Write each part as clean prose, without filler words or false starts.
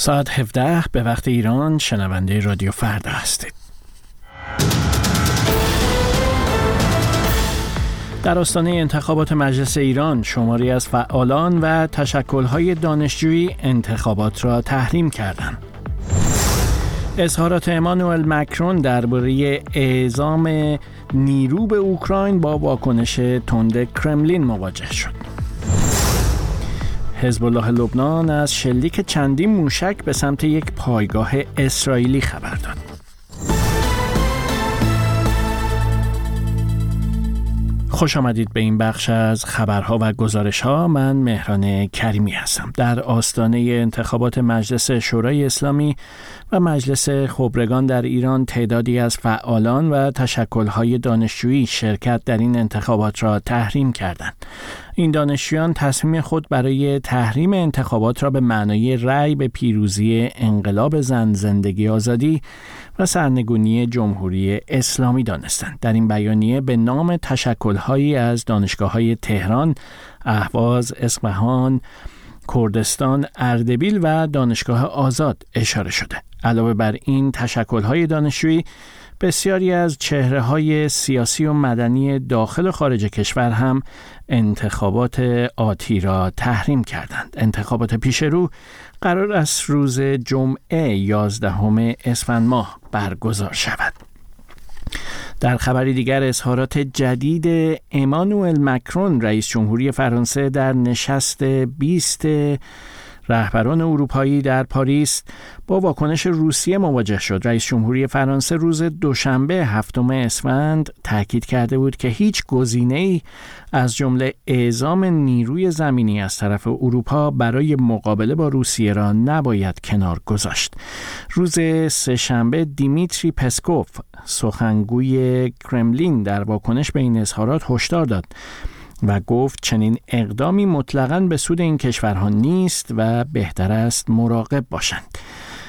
ساعت 17 به وقت ایران. شنونده رادیو فردا هستید. در آستانه انتخابات مجلس ایران شماری از فعالان و تشکل‌های دانشجویی انتخابات را تحریم کردند. اظهارات امانوئل ماکرون درباره اعزام نیرو به اوکراین با واکنش تند کرملین مواجه شد. حزب الله لبنان از شلیک چندین موشک به سمت یک پایگاه اسرائیلی خبر داد. خوش آمدید به این بخش از خبرها و گزارش‌ها. من مهران کریمی هستم. در آستانه انتخابات مجلس شورای اسلامی و مجلس خبرگان در ایران تعدادی از فعالان و تشکل‌های دانشجویی شرکت در این انتخابات را تحریم کردند. این دانشجویان تصمیم خود برای تحریم انتخابات را به معنای رأی به پیروزی انقلاب زن، زندگی آزادی و سرنگونی جمهوری اسلامی دانستند. در این بیانیه به نام تشکل‌هایی از دانشگاه‌های تهران، اهواز، اصفهان، کردستان، اردبیل و دانشگاه آزاد اشاره شده. علاوه بر این تشکل‌های دانشجویی، بسیاری از چهره‌های سیاسی و مدنی داخل و خارج کشور هم انتخابات آتی را تحریم کردند. انتخابات پیشرو قرار است روز جمعه 11 اسفند ماه برگزار شود. در خبری دیگر، اظهارات جدید امانوئل ماکرون رئیس جمهوری فرانسه در نشست 20 رهبران اروپایی در پاریس با واکنش روسیه مواجه شد. رئیس جمهوری فرانسه روز دوشنبه 7 اسفند تاکید کرده بود که هیچ گزینه‌ای از جمله اعزام نیروی زمینی از طرف اروپا برای مقابله با روسیه را نباید کنار گذاشت. روز سه‌شنبه دیمیتری پسکوف، سخنگوی کرملین، در واکنش به این اظهارات هشدار داد و گفت چنین اقدامی مطلقاً به سود این کشورها نیست و بهتر است مراقب باشند.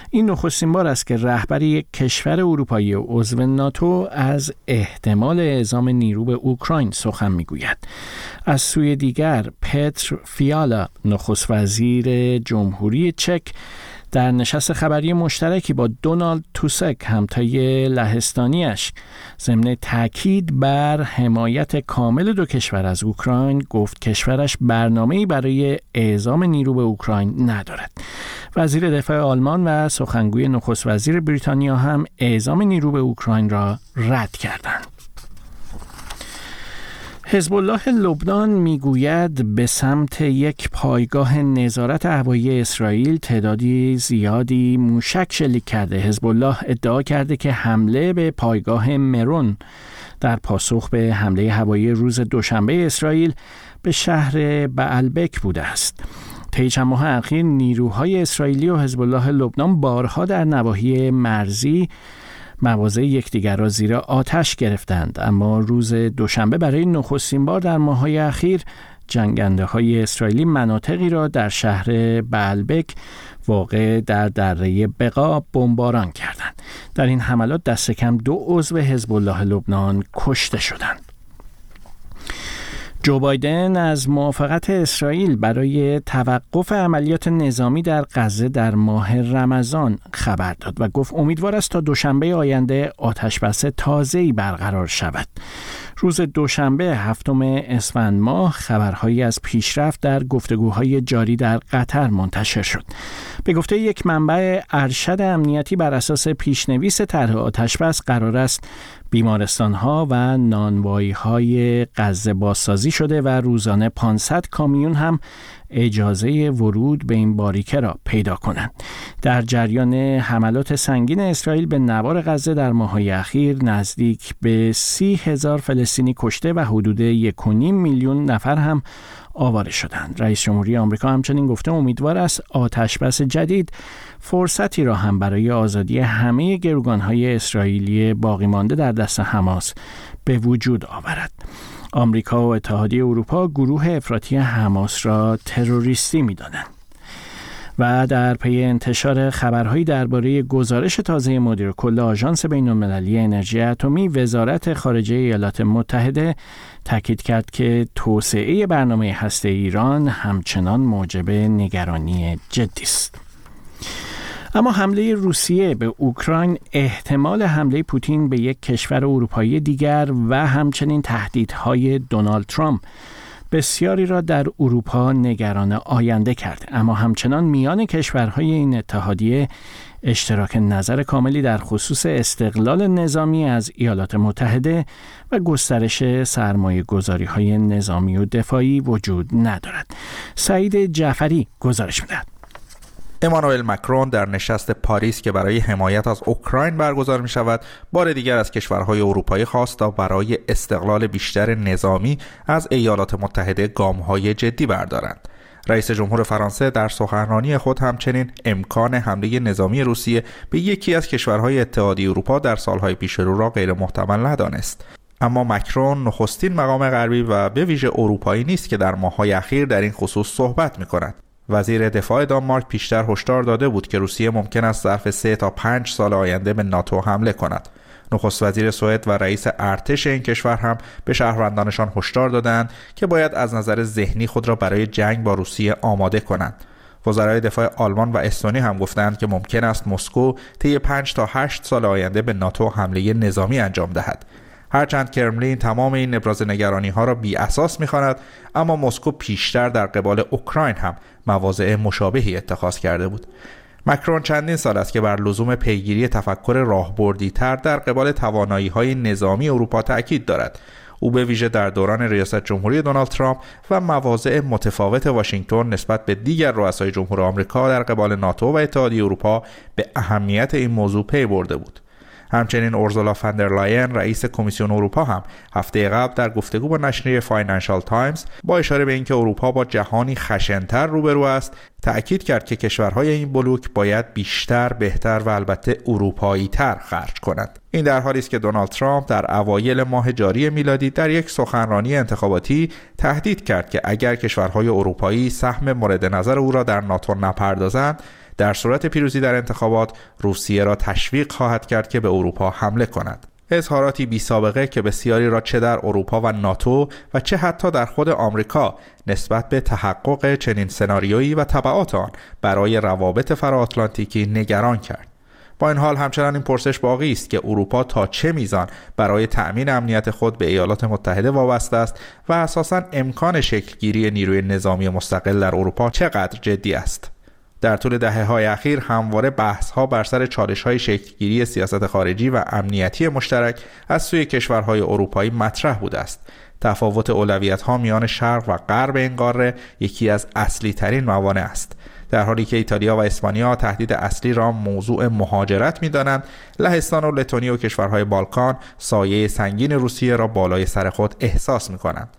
این نخستین بار است که رهبر یک کشور اروپایی و عضو ناتو از احتمال اعزام نیرو به اوکراین سخن میگوید. از سوی دیگر، پیتر فیالا، نخست وزیر جمهوری چک، در نشست خبری مشترکی با دونالد توسک، همتای لهستانیش، ضمن تاکید بر حمایت کامل دو کشور از اوکراین گفت کشورش برنامه‌ای برای اعزام نیرو به اوکراین ندارد. وزیر دفاع آلمان و سخنگوی نخست وزیر بریتانیا هم اعزام نیرو به اوکراین را رد کردند. حزب الله لبنان میگوید به سمت یک پایگاه نظارت هوایی اسرائیل تعدادی زیادی موشک شلیک کرده. حزب الله ادعا کرده که حمله به پایگاه مرون در پاسخ به حمله هوایی روز دوشنبه اسرائیل به شهر بعلبک بوده است. طی چند ماه اخیر نیروهای اسرائیلی و حزب الله لبنان بارها در نواحی مرزی مواضع یکدیگر را زیر آتش گرفتند، اما روز دوشنبه برای نخستین بار در ماه‌های اخیر جنگنده‌های اسرائیلی مناطقی را در شهر بعلبک واقع در دره بقا بمباران کردند. در این حملات دست کم 2 عضو حزب الله لبنان کشته شدند. جو بایدن از موافقت اسرائیل برای توقف عملیات نظامی در غزه در ماه رمضان خبر داد و گفت امیدوار است تا دوشنبه آینده آتشبس تازه‌ای برقرار شود. روز دوشنبه 7 اسفند ماه خبرهایی از پیشرفت در گفتگوهای جاری در قطر منتشر شد. به گفته یک منبع ارشد امنیتی، بر اساس پیشنویس طرح آتشبس قرار است بیمارستان‌ها و نانوایی‌های غزه بازسازی شده و روزانه 500 کامیون هم اجازه ورود به این باریکه را پیدا کنند. در جریان حملات سنگین اسرائیل به نوار غزه در ماه‌های اخیر نزدیک به 30,000 فلسطینی کشته و حدود 1.5 میلیون نفر هم آواره شدند. رئیس جمهوری آمریکا همچنین گفته امیدوار است آتشبس جدید فرصتی را هم برای آزادی همه گروگان‌های اسرائیلی باقی مانده در دست حماس به وجود آورد. آمریکا و اتحادیه اروپا گروه افراطی حماس را تروریستی می‌دانند. و در پی انتشار خبرهایی درباره گزارش تازه مدیر کل آژانس بین‌المللی انرژی اتمی، وزارت خارجه ایالات متحده تاکید کرد که توسعه برنامه هسته ایران همچنان موجب نگرانی جدی است. اما حمله روسیه به اوکراین، احتمال حمله پوتین به یک کشور اروپایی دیگر و همچنین تهدیدهای دونالد ترامپ بسیاری را در اروپا نگران آینده کرد. اما همچنان میان کشورهای این اتحادیه اشتراک نظر کاملی در خصوص استقلال نظامی از ایالات متحده و گسترش سرمایه‌گذاری‌های نظامی و دفاعی وجود ندارد. سعید جعفری گزارش می‌دهد. امانوئل ماکرون در نشست پاریس که برای حمایت از اوکراین برگزار می شود، بار دیگر از کشورهای اروپایی خواست تا برای استقلال بیشتر نظامی از ایالات متحده گام‌های جدی بردارند. رئیس جمهور فرانسه در سخنرانی خود همچنین امکان حمله نظامی روسیه به یکی از کشورهای اتحادیه اروپا در سالهای پیش رو را غیر محتمل ندانست. اما ماکرون نخستین مقام غربی و به ویژه اروپایی نیست که در ماه‌های اخیر در این خصوص صحبت می‌کند. وزیر دفاع دانمارک پیشتر هشدار داده بود که روسیه ممکن است ظرف 3 تا 5 سال آینده به ناتو حمله کند. نخست وزیر سوئد و رئیس ارتش این کشور هم به شهروندانشان هشدار دادند که باید از نظر ذهنی خود را برای جنگ با روسیه آماده کنند. وزرای دفاع آلمان و استونی هم گفتند که ممکن است مسکو طی 5 تا 8 سال آینده به ناتو حمله نظامی انجام دهد. هرچند کرملین تمام این ابراز نگرانی‌ها را بی اساس می‌خواند، اما مسکو پیشتر در قبال اوکراین هم مواضع مشابهی اتخاذ کرده بود. ماکرون چندین سال است که بر لزوم پیگیری تفکر راهبردی‌تر در قبال توانایی‌های نظامی اروپا تأکید دارد. او به ویژه در دوران ریاست جمهوری دونالد ترامپ و مواضع متفاوت واشنگتن نسبت به دیگر رؤسای جمهور آمریکا در قبال ناتو و اتحادیه اروپا به اهمیت این موضوع پی برده بود. همچنین اورزولا فندرلاین رئیس کمیسیون اروپا هم هفته قبل در گفتگو با نشریه فاینانشال تایمز با اشاره به اینکه اروپا با جهانی خشن‌تر روبرو است، تأکید کرد که کشورهای این بلوک باید بیشتر، بهتر و البته اروپایی‌تر خرج کنند. این در حالی است که دونالد ترامپ در اوایل ماه جاری میلادی در یک سخنرانی انتخاباتی تهدید کرد که اگر کشورهای اروپایی سهم مورد نظر او را در ناتو نپردازند، در صورت پیروزی در انتخابات روسیه را تشویق خواهد کرد که به اروپا حمله کند. اظهاراتی بی سابقه که بسیاری را چه در اروپا و ناتو و چه حتی در خود آمریکا نسبت به تحقق چنین سناریویی و تبعات آن برای روابط فراتلانتیکی نگران کرد. با این حال همچنان این پرسش باقی است که اروپا تا چه میزان برای تأمین امنیت خود به ایالات متحده وابسته است و اساساً امکان شکلگیری نیروی نظامی مستقل در اروپا چقدر جدی است. در طول دهه‌های اخیر همواره بحث‌ها بر سر چالش‌های شکل‌گیری سیاست خارجی و امنیتی مشترک از سوی کشورهای اروپایی مطرح بوده است. تفاوت اولویت‌ها میان شرق و غرب این قاره یکی از اصلی‌ترین موانع است. در حالی که ایتالیا و اسپانیا تهدید اصلی را موضوع مهاجرت می‌دانند، لهستان و لتونی و کشورهای بالکان سایه سنگین روسیه را بالای سر خود احساس می‌کنند.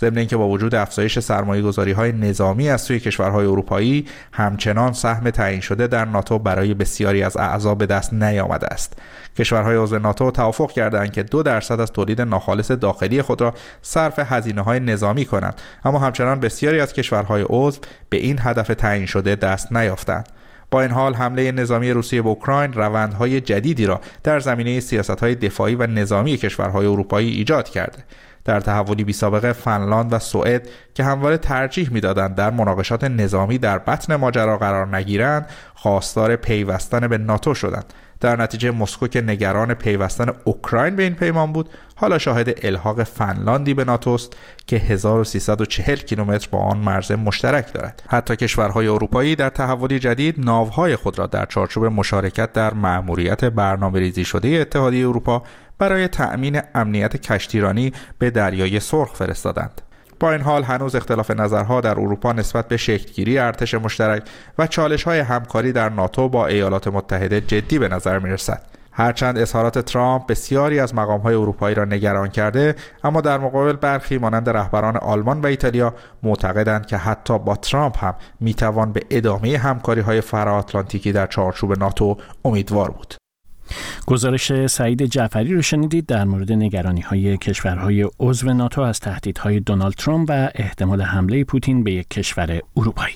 ضمن اینکه با وجود افزایش سرمایه‌گذاری‌های نظامی از سوی کشورهای اروپایی، همچنان سهم تعیین شده در ناتو برای بسیاری از اعضا به دست نیامده است. کشورهای عضو ناتو توافق کردند که 2% از تولید ناخالص داخلی خود را صرف هزینه‌های نظامی کنند، اما همچنان بسیاری از کشورهای عضو به این هدف تعیین شده دست نیافتند. با این حال حمله نظامی روسیه به اوکراین روندهای جدیدی را در زمینه سیاست‌های دفاعی و نظامی کشورهای اروپایی ایجاد کرده. در تحولی بی‌سابقه فنلاند و سوئد که همواره ترجیح می‌دادند در مناقشات نظامی در بطن ماجرا قرار نگیرند، خواستار پیوستن به ناتو شدند. در نتیجه مسکو که نگران پیوستن اوکراین به این پیمان بود، حالا شاهد الحاق فنلاندی به ناتو است که 1340 کیلومتر با آن مرز مشترک دارد. حتی کشورهای اروپایی در تحولی جدید ناوهای خود را در چارچوب مشارکت در مأموریت برنامه‌ریزی شده اتحادیه اروپا برای تأمین امنیت کشتیرانی به دریای سرخ فرستادند. با این حال هنوز اختلاف نظرها در اروپا نسبت به شکل‌گیری ارتش مشترک و چالش‌های همکاری در ناتو با ایالات متحده جدی به نظر می‌رسد. هرچند اظهارات ترامپ بسیاری از مقام‌های اروپایی را نگران کرده، اما در مقابل برخی مانند رهبران آلمان و ایتالیا معتقدند که حتی با ترامپ هم می‌توان به ادامه همکاری‌های فراتلانتیکی در چارچوب ناتو امیدوار بود. گزارش سعید جعفری رو شنیدید در مورد نگرانی‌های کشورهای عضو ناتو از تهدیدهای دونالد ترامپ و احتمال حمله پوتین به یک کشور اروپایی.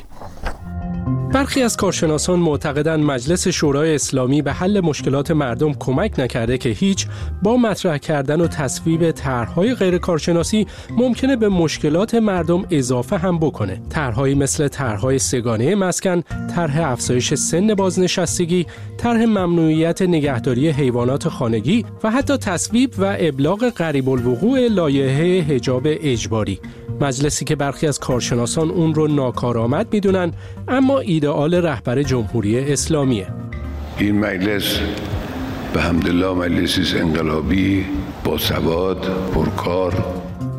برخی از کارشناسان معتقدند مجلس شورای اسلامی به حل مشکلات مردم کمک نکرده که هیچ، با مطرح کردن و تصویب طرح‌های غیر کارشناسی ممکنه به مشکلات مردم اضافه هم بکنه. طرح‌هایی مثل طرح‌های سگانه مسکن، طرح افزایش سن بازنشستگی، طرح ممنوعیت نگهداری حیوانات خانگی و حتی تصویب و ابلاغ قریب الوقوع لایحه حجاب اجباری. مجلسی که برخی از کارشناسان اون رو ناکارآمد میدونن، اما ایدئال رهبر جمهوری اسلامیه. این مجلس به حمدالله مجلسی انقلابی، باسواد، پرکار.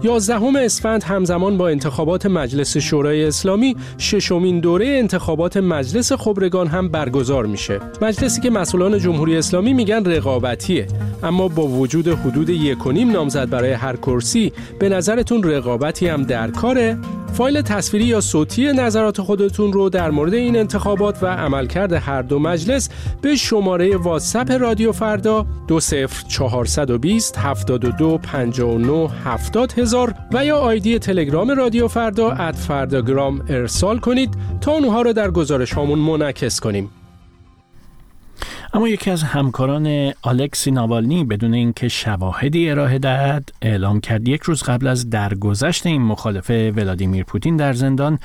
11 اسفند همزمان با انتخابات مجلس شورای اسلامی، ششمین دوره انتخابات مجلس خبرگان هم برگزار میشه. مجلسی که مسئولان جمهوری اسلامی میگن رقابتیه، اما با وجود حدود 1.5 نامزد برای هر کرسی، به نظرتون رقابتی هم در کاره؟ فایل تصویری یا صوتی نظرات خودتون رو در مورد این انتخابات و عملکرد هر دو مجلس به شماره واتساپ رادیو فردا 20420 72 59 70000 و یا آیدی تلگرام رادیو فردا @فرداگرام ارسال کنید تا اونها رو در گزارش هامون منعکس کنیم. اما یکی از همکاران الکسی ناوالنی بدون اینکه شواهدی ارائه دهد اعلام کرد یک روز قبل از درگذشت این مخالف ولادیمیر پوتین در زندان،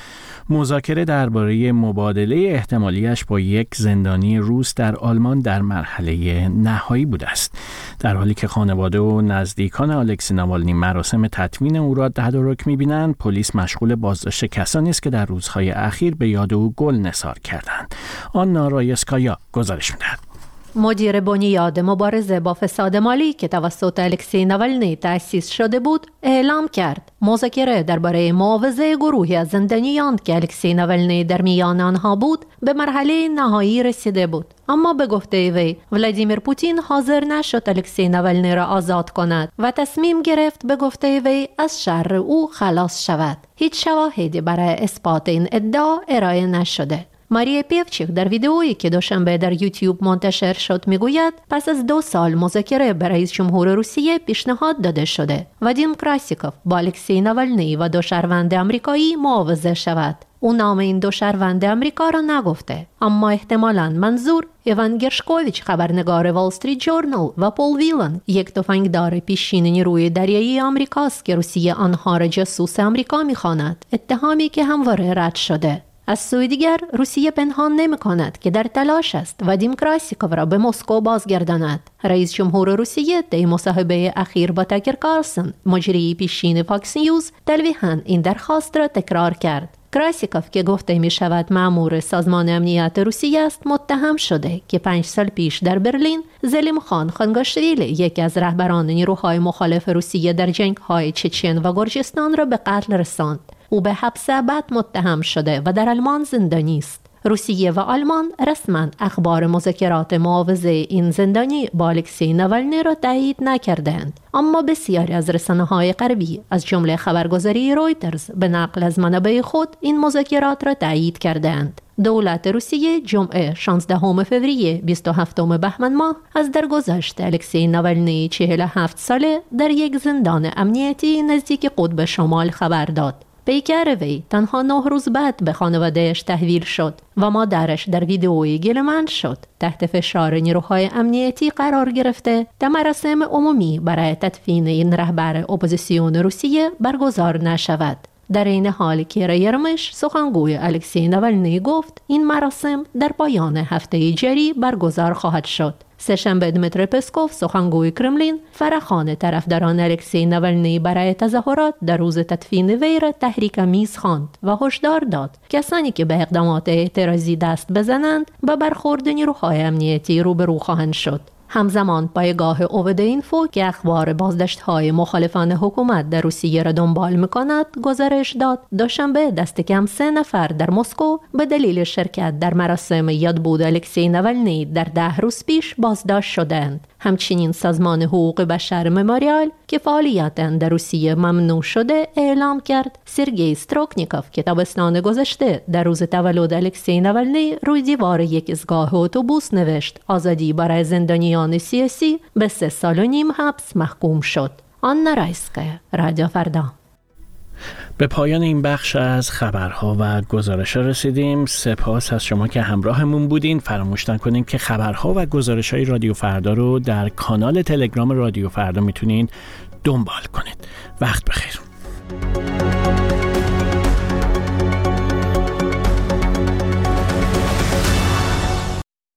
مذاکره درباره مبادله احتمالیش با یک زندانی روس در آلمان در مرحله نهایی بوده است، در حالی که خانواده و نزدیکان الکسی ناوالنی مراسم تدفین او را تدارک می‌بینند. پلیس مشغول بازداشت کسانی است که در روزهای اخیر به یاد او گل نثار کردند. آنا رایسکایا گزارش می‌دهد. مدیر بنیاد مبارزه با فساد مالی که توسط الکسی ناوالنی تأسیس شده بود اعلام کرد مذاکره درباره معاوضه گروهی از زندانیان که الکسی ناوالنی در میان آنها بود به مرحله نهایی رسیده بود، اما به گفته وی ولادیمیر پوتین حاضر نشد الکسی ناوالنی را آزاد کند و تصمیم گرفت به گفته وی از شر او خلاص شود. هیچ شواهدی برای اثبات این ادعا ارائه نشده. ماریا پیفچیخ در ویدئویی که دوشنبه در یوتیوب منتشر شد میگوید پس از 2 سال مذاکره به رئیس جمهور روسیه پیشنهاد داده شده وادیم کراسیکوف با الکسی ناوالنی و 2 شهروند آمریکایی معاوضه شود. او نام این 2 شهروند آمریکا را نگفته، اما احتمالاً منظور ایوان گرشکوویچ، خبرنگار وال استریت جورنال، و پل ویلن، یک تفنگدار پیشین نیروی دریایی آمریکا است که روسیه آنها را جاسوس آمریکا می‌خواند، اتهامی که همواره رد شده. از سوی دیگر روسیه پنهان نمی‌کند که در تلاش است وادیم کراسیکوف را به مسکو بازگرداند. رئیس جمهور روسیه در مصاحبه اخیر با تاکر کارلسن، مجری پیشین فاکس نیوز، تلویحاً این درخواست را تکرار کرد. کراسیکوف که گفته می‌شود مأمور سازمان امنیت روسیه است، متهم شده که 5 سال پیش در برلین زلیم خان خانگاشویلی، یکی از رهبران نیروهای مخالف روسیه در جنگ‌های چچن و گرجستان، را به قتل رساند. او به حبس ابد متهم شده و در آلمان زندانی است. روسیه و آلمان رسما اخبار مذاکرات معاوضه این زندانی با الکسی ناوالنی را تایید نکردند، اما بسیاری از رسانه‌های غربی از جمله خبرگزاری رویترز به نقل از منابع خود این مذاکرات را تایید کردند. دولت روسیه جمعه 16 فوریه 27 بهمن ماه از درگذشت الکسی ناوالنی 47 ساله در یک زندان امنیتی نزدیک قطب شمال خبر داد. پیکر وی تنها 9 روز بعد به خانوادهش تحویل شد و مادرش در ویدئویی گلمند شد. تحت فشار نیروهای امنیتی قرار گرفته در مراسم عمومی برای تدفین این رهبر اپوزیسیون روسیه برگزار نشود. در این حال کیرا یرمش، سخنگوی الکسی ناوالنی، گفت این مراسم در پایان هفته جاری برگزار خواهد شد. سه‌شنبه دیمیتری پسکوف، سخنگوی کرملین، فراخوان طرفداران الکسی ناوالنی برای تظاهرات در روز تدفین وی را تحریک‌آمیز خواند و هشدار داد کسانی که به اقدامات اعتراضی دست بزنند با برخورد نیروهای امنیتی روبرو خواهند شد. همزمان پایگاه اوودینفو که اخبار بازداشت‌های مخالفان حکومت در روسیه را دنبال می‌کند، گزارش داد دوشنبه دست کم 3 نفر در مسکو به دلیل شرکت در مراسم یادبود الکسی ناوالنی در 10 روز پیش بازداشت شدند. همچنین سازمان حقوق بشر مموریال که فعالیت در روسیه ممنوع شده اعلام کرد سرگئی استروکنیکوف که تابستان گذشته در روز تولد الکسی ناوالنی روی دیوار یک ایستگاه اتوبوس نوشت آزادی برای زندانیان سیاسی به 3 سال و نیم حبس محکوم شد. آنا رایسکایا، رادیو فردا. به پایان این بخش از خبرها و گزارش‌ها رسیدیم. سپاس از شما که همراهمون بودین. فراموش نکنین که خبرها و گزارش‌های رادیو فردا رو در کانال تلگرام رادیو فردا میتونین دنبال کنید. وقت بخیر.